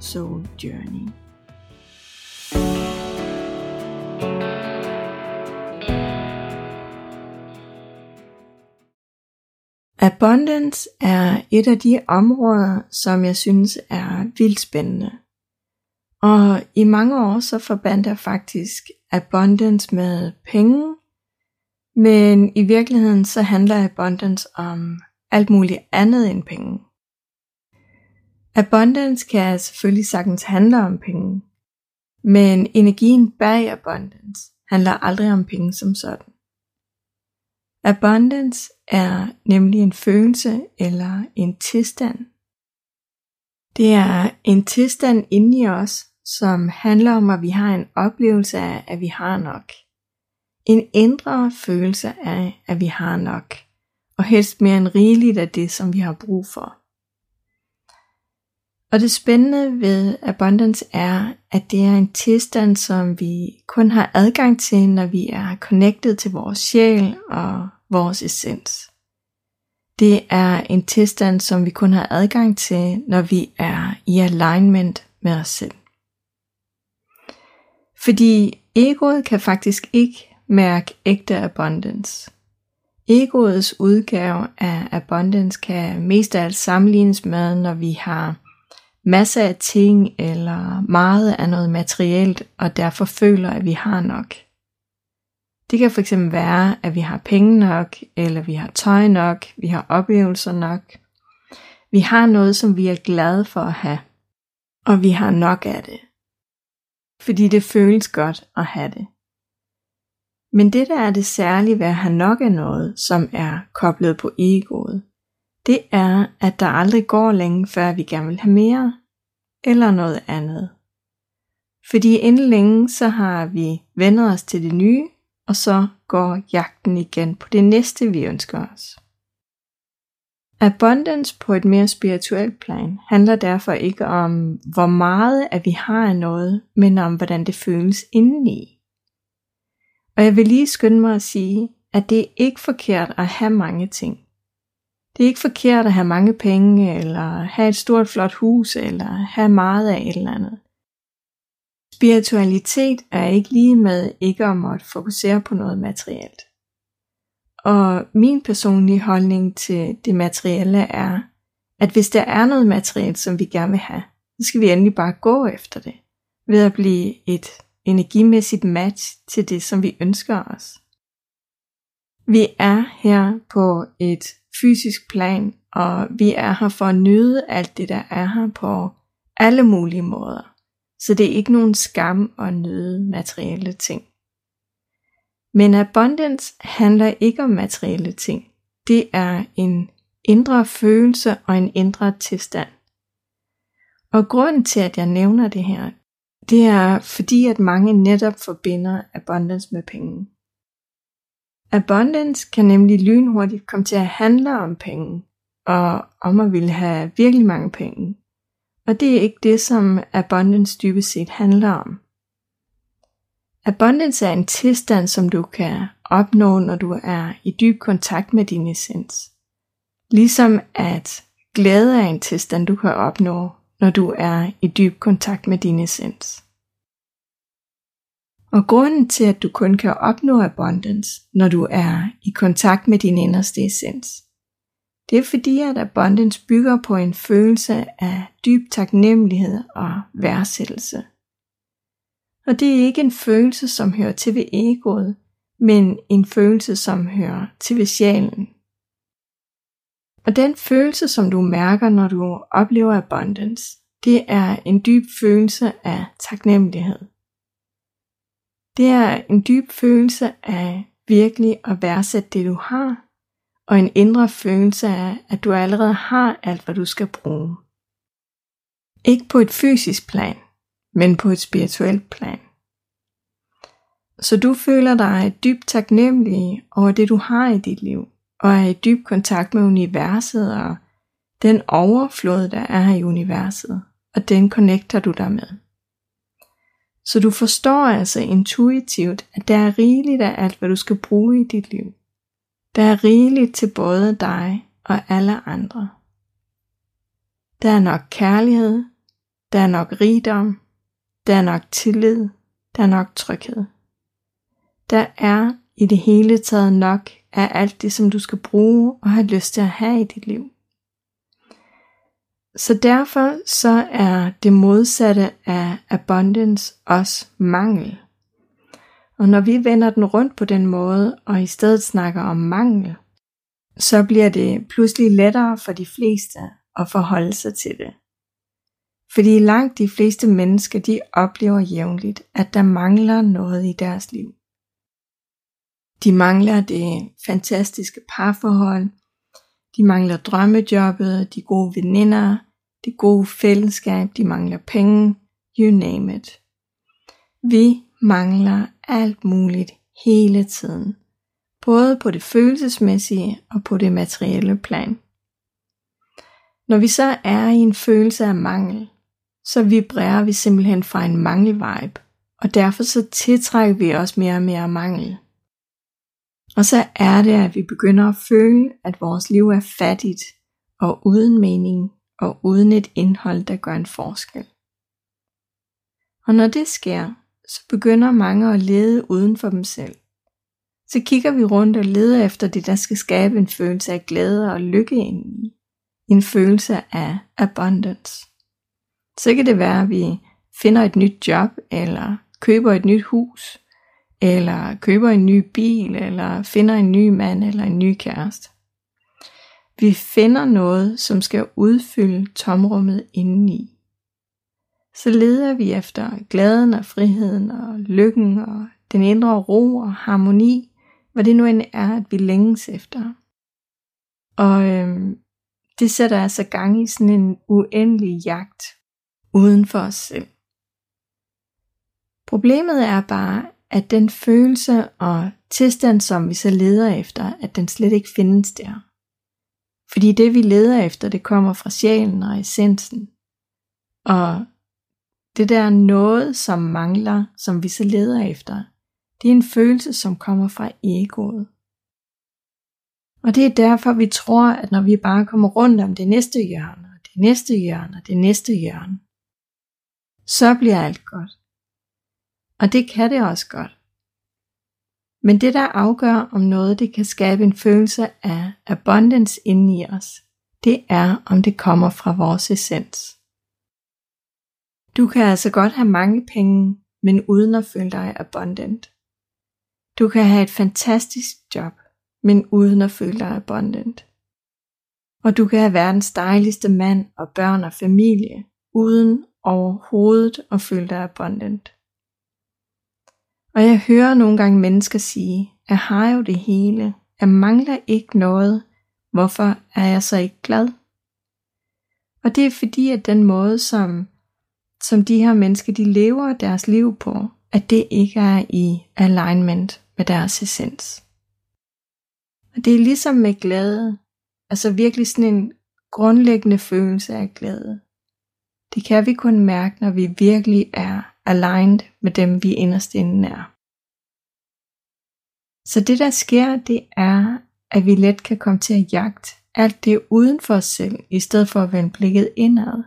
Soul Journey. Abundance er et af de områder, som jeg synes er vildt spændende. Og i mange år så forbandt jeg faktisk abundance med penge, men i virkeligheden så handler abundance om alt muligt andet end penge. Abundance kan selvfølgelig sagtens handle om penge, men energien bag abundance handler aldrig om penge som sådan. Abundance er nemlig en følelse eller en tilstand. Det er en tilstand inde i os, som handler om, at vi har en oplevelse af, at vi har nok. En indre følelse af, at vi har nok, og helst mere end rigeligt af det, som vi har brug for. Og det spændende ved abundance er, at det er en tilstand, som vi kun har adgang til, når vi er connected til vores sjæl og vores essens. Det er en tilstand, som vi kun har adgang til, når vi er i alignment med os selv. Fordi egoet kan faktisk ikke mærke ægte abundance. Egoets udgave af abundance kan mest af alt sammenlignes med, når vi har masser af ting eller meget af noget materielt, og derfor føler, at vi har nok. Det kan fx være, at vi har penge nok, eller vi har tøj nok, vi har oplevelser nok. Vi har noget, som vi er glade for at have, og vi har nok af det. Fordi det føles godt at have det. Men det, der er det særlige ved at have nok af noget, som er koblet på egoet, det er, at der aldrig går længe, før vi gerne vil have mere, eller noget andet. Fordi inden længe, så har vi vendet os til det nye, og så går jagten igen på det næste, vi ønsker os. Abundance på et mere spirituelt plan handler derfor ikke om, hvor meget at vi har af noget, men om, hvordan det føles indeni. Og jeg vil lige skynde mig at sige, at det er ikke forkert at have mange ting. Det er ikke forkert at have mange penge, eller have et stort flot hus, eller have meget af et eller andet. Spiritualitet er ikke lige med ikke at måtte fokusere på noget materielt. Og min personlige holdning til det materielle er, at hvis der er noget materielt, som vi gerne vil have, så skal vi endelig bare gå efter det, ved at blive et energimæssigt match til det, som vi ønsker os. Vi er her på et fysisk plan, og vi er her for at nyde alt det, der er her på alle mulige måder. Så det er ikke nogen skam at nyde materielle ting. Men abundance handler ikke om materielle ting. Det er en indre følelse og en indre tilstand. Og grunden til, at jeg nævner det her, det er fordi, at mange netop forbinder abundance med penge. Abundance kan nemlig lynhurtigt komme til at handle om penge, og om at ville have virkelig mange penge. Og det er ikke det, som abundance dybest set handler om. Abundance er en tilstand, som du kan opnå, når du er i dyb kontakt med din essens. Ligesom at glæde er en tilstand, du kan opnå, når du er i dyb kontakt med din essens. Og grunden til, at du kun kan opnå abundance, når du er i kontakt med din inderste essens, det er fordi, at abundance bygger på en følelse af dyb taknemmelighed og værdsættelse. Og det er ikke en følelse, som hører til ved egoet, men en følelse, som hører til ved sjælen. Og den følelse, som du mærker, når du oplever abundance, det er en dyb følelse af taknemmelighed. Det er en dyb følelse af virkelig at værdsætte det, du har, og en indre følelse af, at du allerede har alt, hvad du skal bruge. Ikke på et fysisk plan, men på et spirituelt plan. Så du føler dig dybt taknemmelig over det, du har i dit liv, og er i dyb kontakt med universet og den overflod, der er her i universet, og den connecter du dig med. Så du forstår altså intuitivt, at der er rigeligt af alt, hvad du skal bruge i dit liv. Der er rigeligt til både dig og alle andre. Der er nok kærlighed, der er nok rigdom, der er nok tillid, der er nok tryghed. Der er i det hele taget nok af alt det, som du skal bruge og have lyst til at have i dit liv. Så derfor så er det modsatte af abundance også mangel. Og når vi vender den rundt på den måde, og i stedet snakker om mangel, så bliver det pludselig lettere for de fleste at forholde sig til det. Fordi langt de fleste mennesker, de oplever jævnligt, at der mangler noget i deres liv. De mangler det fantastiske parforhold, de mangler drømmejobbet, de gode veninder, det gode fællesskab, de mangler penge, you name it. Vi mangler alt muligt hele tiden, både på det følelsesmæssige og på det materielle plan. Når vi så er i en følelse af mangel, så vibrerer vi simpelthen fra en mangelvibe, og derfor så tiltrækker vi også mere og mere mangel. Og så er det, at vi begynder at føle, at vores liv er fattigt og uden mening og uden et indhold, der gør en forskel. Og når det sker, så begynder mange at lede uden for dem selv. Så kigger vi rundt og leder efter det, der skal skabe en følelse af glæde og lykke indeni. En følelse af abundance. Så kan det være, at vi finder et nyt job, eller køber et nyt hus, eller køber en ny bil, eller finder en ny mand, eller en ny kæreste. Vi finder noget, som skal udfylde tomrummet indeni. Så leder vi efter glæden og friheden og lykken og den indre ro og harmoni, hvad det nu end er, at vi længes efter. Og det sætter altså gang i sådan en uendelig jagt uden for os selv. Problemet er bare, at den følelse og tilstand, som vi så leder efter, at den slet ikke findes der. Fordi det vi leder efter, det kommer fra sjælen og essensen. Og det der er noget, som mangler, som vi så leder efter, det er en følelse, som kommer fra egoet. Og det er derfor, vi tror, at når vi bare kommer rundt om det næste hjørne, og det næste hjørne, og det næste hjørne, så bliver alt godt. Og det kan det også godt. Men det, der afgør, om noget det kan skabe en følelse af abundance indeni os, det er, om det kommer fra vores essens. Du kan altså godt have mange penge, men uden at føle dig abundant. Du kan have et fantastisk job, men uden at føle dig abundant. Og du kan have verdens dejligste mand og børn og familie, uden overhovedet at føle dig abundant. Og jeg hører nogle gange mennesker sige, at jeg har jo det hele, jeg mangler ikke noget, hvorfor er jeg så ikke glad? Og det er fordi, at den måde, som de her mennesker, de lever deres liv på, at det ikke er i alignment med deres essens. Og det er ligesom med glæde, altså virkelig sådan en grundlæggende følelse af glæde. Det kan vi kun mærke, når vi virkelig er aligned med dem, vi inderst inden er. Så det der sker, det er, at vi let kan komme til at jagte alt det uden for os selv, i stedet for at vende blikket indad.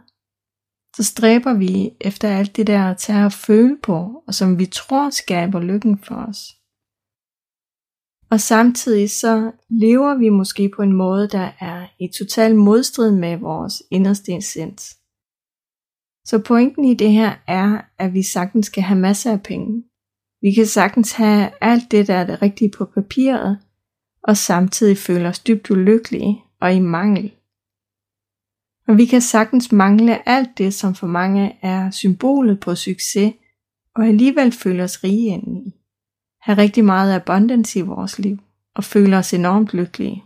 Så stræber vi efter alt det der at tage og føle på, og som vi tror skaber lykken for os. Og samtidig så lever vi måske på en måde, der er i total modstrid med vores inderste essens. Så pointen i det her er, at vi sagtens skal have masser af penge. Vi kan sagtens have alt det, der er det rigtige på papiret, og samtidig føle os dybt ulykkelige og i mangel. Og vi kan sagtens mangle alt det, som for mange er symbolet på succes, og alligevel føle os rige indeni. Have rigtig meget abundance i vores liv, og føle os enormt lykkelige.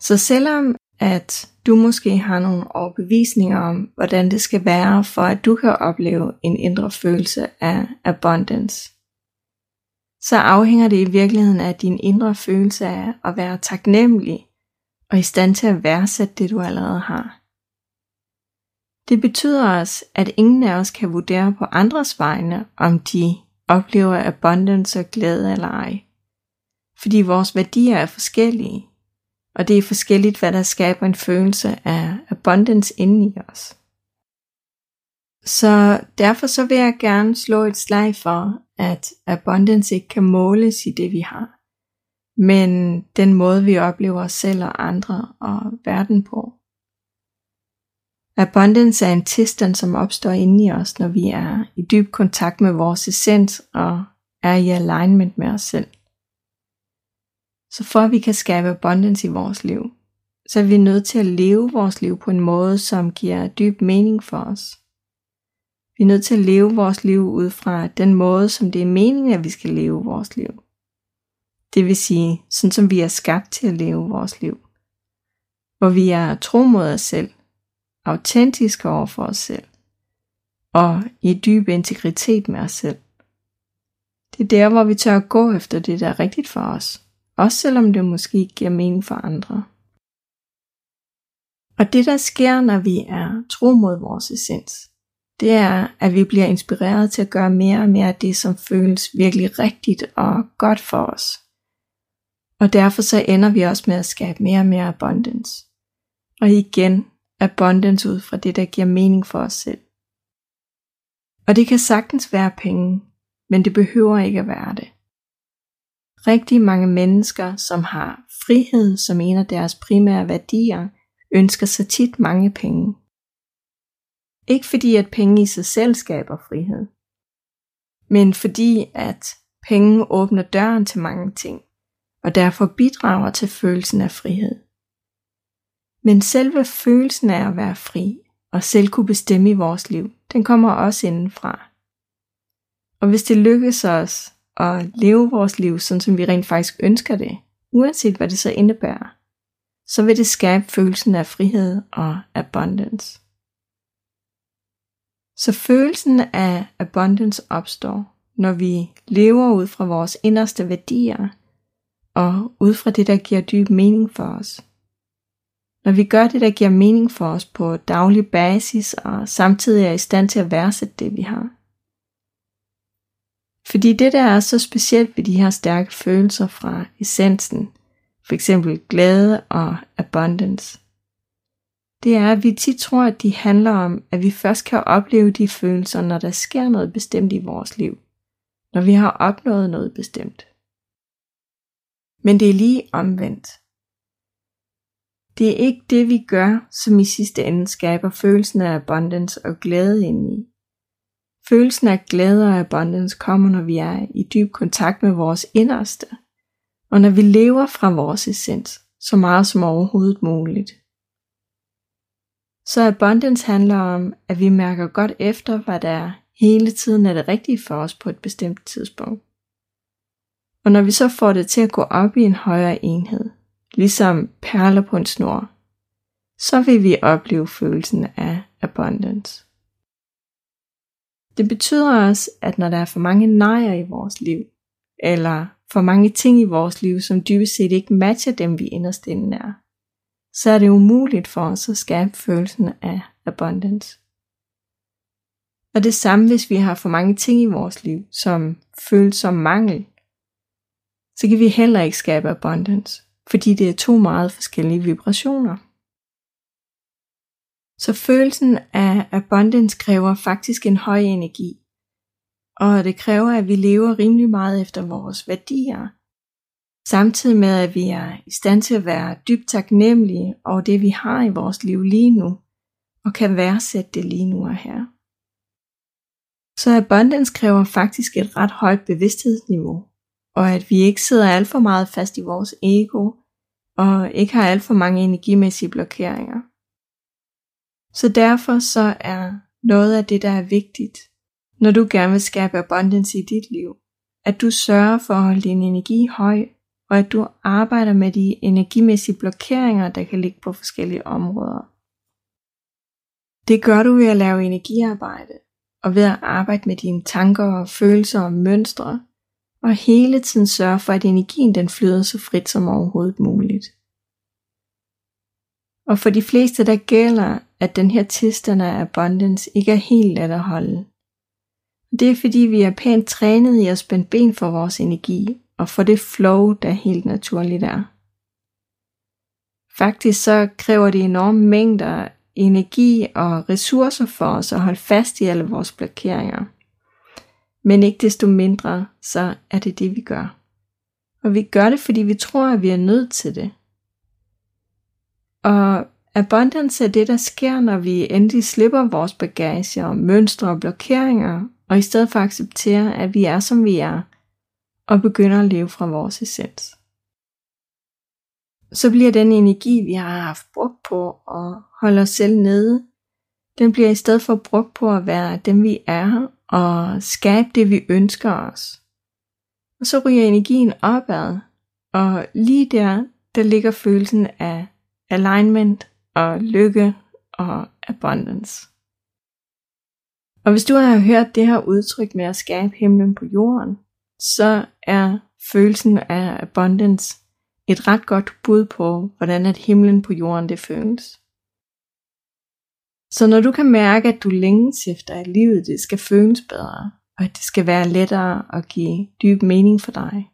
Så selvom at du måske har nogle overbevisninger om, hvordan det skal være, for at du kan opleve en indre følelse af abundance, så afhænger det i virkeligheden af din indre følelse af at være taknemmelig og i stand til at værdsætte det, du allerede har. Det betyder også, at ingen af os kan vurdere på andres vegne, om de oplever abundance og glæde eller ej, fordi vores værdier er forskellige, og det er forskelligt, hvad der skaber en følelse af abundance inde i os. Så derfor så vil jeg gerne slå et slag for, at abundance ikke kan måles i det, vi har, men den måde, vi oplever os selv og andre og verden på. Abundance er en tilstand, som opstår inde i os, når vi er i dyb kontakt med vores essens og er i alignment med os selv. Så for at vi kan skabe abundance i vores liv, så er vi nødt til at leve vores liv på en måde, som giver dyb mening for os. Vi er nødt til at leve vores liv ud fra den måde, som det er meningen, at vi skal leve vores liv. Det vil sige, sådan som vi er skabt til at leve vores liv. Hvor vi er tro mod os selv, autentiske over for os selv, og i dyb integritet med os selv. Det er der, hvor vi tør at gå efter det, der er rigtigt for os. Også selvom det måske ikke giver mening for andre. Og det der sker, når vi er tro mod vores essens, det er, at vi bliver inspireret til at gøre mere og mere af det, som føles virkelig rigtigt og godt for os. Og derfor så ender vi også med at skabe mere og mere abundance. Og igen abundance ud fra det, der giver mening for os selv. Og det kan sagtens være penge, men det behøver ikke at være det. Rigtig mange mennesker, som har frihed som en af deres primære værdier, ønsker sig tit mange penge. Ikke fordi, at penge i sig selv skaber frihed, men fordi, at penge åbner døren til mange ting, og derfor bidrager til følelsen af frihed. Men selve følelsen af at være fri, og selv kunne bestemme i vores liv, den kommer også indenfra. Og hvis det lykkes os, og leve vores liv, sådan som vi rent faktisk ønsker det, uanset hvad det så indebærer, så vil det skabe følelsen af frihed og abundance. Så følelsen af abundance opstår, når vi lever ud fra vores inderste værdier, og ud fra det, der giver dyb mening for os. Når vi gør det, der giver mening for os på daglig basis, og samtidig er i stand til at værdsætte det, vi har. Fordi det, der er så specielt ved de her stærke følelser fra essensen, f.eks. glæde og abundance, det er, at vi tit tror, at de handler om, at vi først kan opleve de følelser, når der sker noget bestemt i vores liv, når vi har opnået noget bestemt. Men det er lige omvendt. Det er ikke det, vi gør, som i sidste ende skaber følelsen af abundance og glæde indeni. Følelsen af glæde og abundance kommer, når vi er i dyb kontakt med vores inderste, og når vi lever fra vores essens, så meget som overhovedet muligt. Så abundance handler om, at vi mærker godt efter, hvad der hele tiden er det rigtige for os på et bestemt tidspunkt. Og når vi så får det til at gå op i en højere enhed, ligesom perler på en snor, så vil vi opleve følelsen af abundance. Det betyder også, at når der er for mange nejer i vores liv, eller for mange ting i vores liv, som dybest set ikke matcher dem, vi inderst inde er, så er det umuligt for os at skabe følelsen af abundance. Og det samme, hvis vi har for mange ting i vores liv, som føles som mangel, så kan vi heller ikke skabe abundance, fordi det er to meget forskellige vibrationer. Så følelsen af abundance kræver faktisk en høj energi, og det kræver, at vi lever rimelig meget efter vores værdier, samtidig med, at vi er i stand til at være dybt taknemmelige over det, vi har i vores liv lige nu, og kan værdsætte det lige nu og her. Så abundance kræver faktisk et ret højt bevidsthedsniveau, og at vi ikke sidder alt for meget fast i vores ego, og ikke har alt for mange energimæssige blokeringer. Så derfor så er noget af det, der er vigtigt, når du gerne vil skabe abundance i dit liv, at du sørger for at holde din energi høj, og at du arbejder med de energimæssige blokeringer, der kan ligge på forskellige områder. Det gør du ved at lave energiarbejde, og ved at arbejde med dine tanker og følelser og mønstre, og hele tiden sørge for, at energien den flyder så frit som overhovedet muligt. Og for de fleste, der gælder, at den her tilstand af abundance ikke er helt let at holde. Det er fordi, vi er pænt trænet i at spænde ben for vores energi, og for det flow, der helt naturligt er. Faktisk så kræver det enorme mængder energi og ressourcer for os at holde fast i alle vores blokeringer. Men ikke desto mindre, så er det det vi gør. Og vi gør det, fordi vi tror, at vi er nødt til det. Og abundance er det, der sker, når vi endelig slipper vores bagage og mønstre og blokeringer, og i stedet for accepterer, at vi er, som vi er, og begynder at leve fra vores essens. Så bliver den energi, vi har haft brugt på at holde os selv nede, den bliver i stedet for brugt på at være dem, vi er, og skabe det, vi ønsker os. Og så ryger energien opad, og lige der ligger følelsen af alignment og lykke og abundance. Og hvis du har hørt det her udtryk med at skabe himlen på jorden, så er følelsen af abundance et ret godt bud på, hvordan at himlen på jorden det føles. Så når du kan mærke, at du længes efter, at livet det skal føles bedre, og at det skal være lettere at give dyb mening for dig,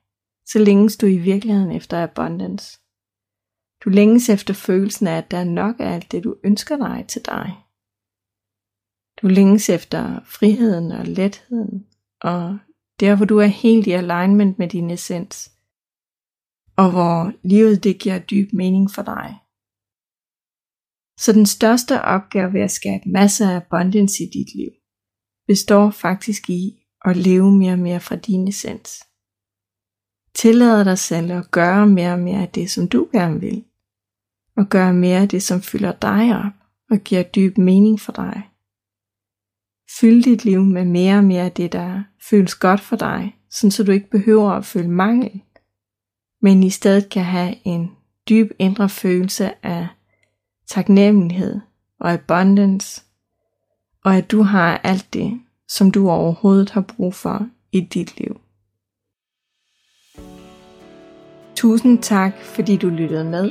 så længes du i virkeligheden efter abundance. Du længes efter følelsen af, at der er nok af alt det, du ønsker dig til dig. Du længes efter friheden og letheden, og der hvor du er helt i alignment med din essens, og hvor livet det giver dyb mening for dig. Så den største opgave ved at skabe masser af abundance i dit liv, består faktisk i at leve mere og mere fra din essens. Tillade dig selv at gøre mere og mere af det, som du gerne vil, og gøre mere af det, som fylder dig op, og giver dyb mening for dig. Fyld dit liv med mere og mere af det, der føles godt for dig, så du ikke behøver at føle mangel, men i stedet kan have en dyb indre følelse af taknemmelighed og abundance, og at du har alt det, som du overhovedet har brug for i dit liv. Tusind tak, fordi du lyttede med.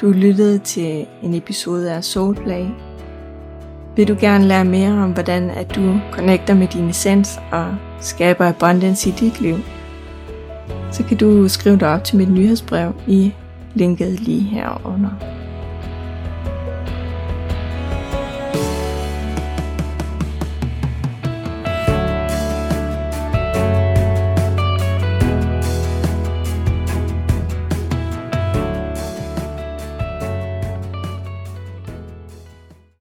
Du lyttede til en episode af Soulplay. Vil du gerne lære mere om, hvordan at du connecter med din essens og skaber abundance i dit liv, så kan du skrive dig op til mit nyhedsbrev i linket lige herunder.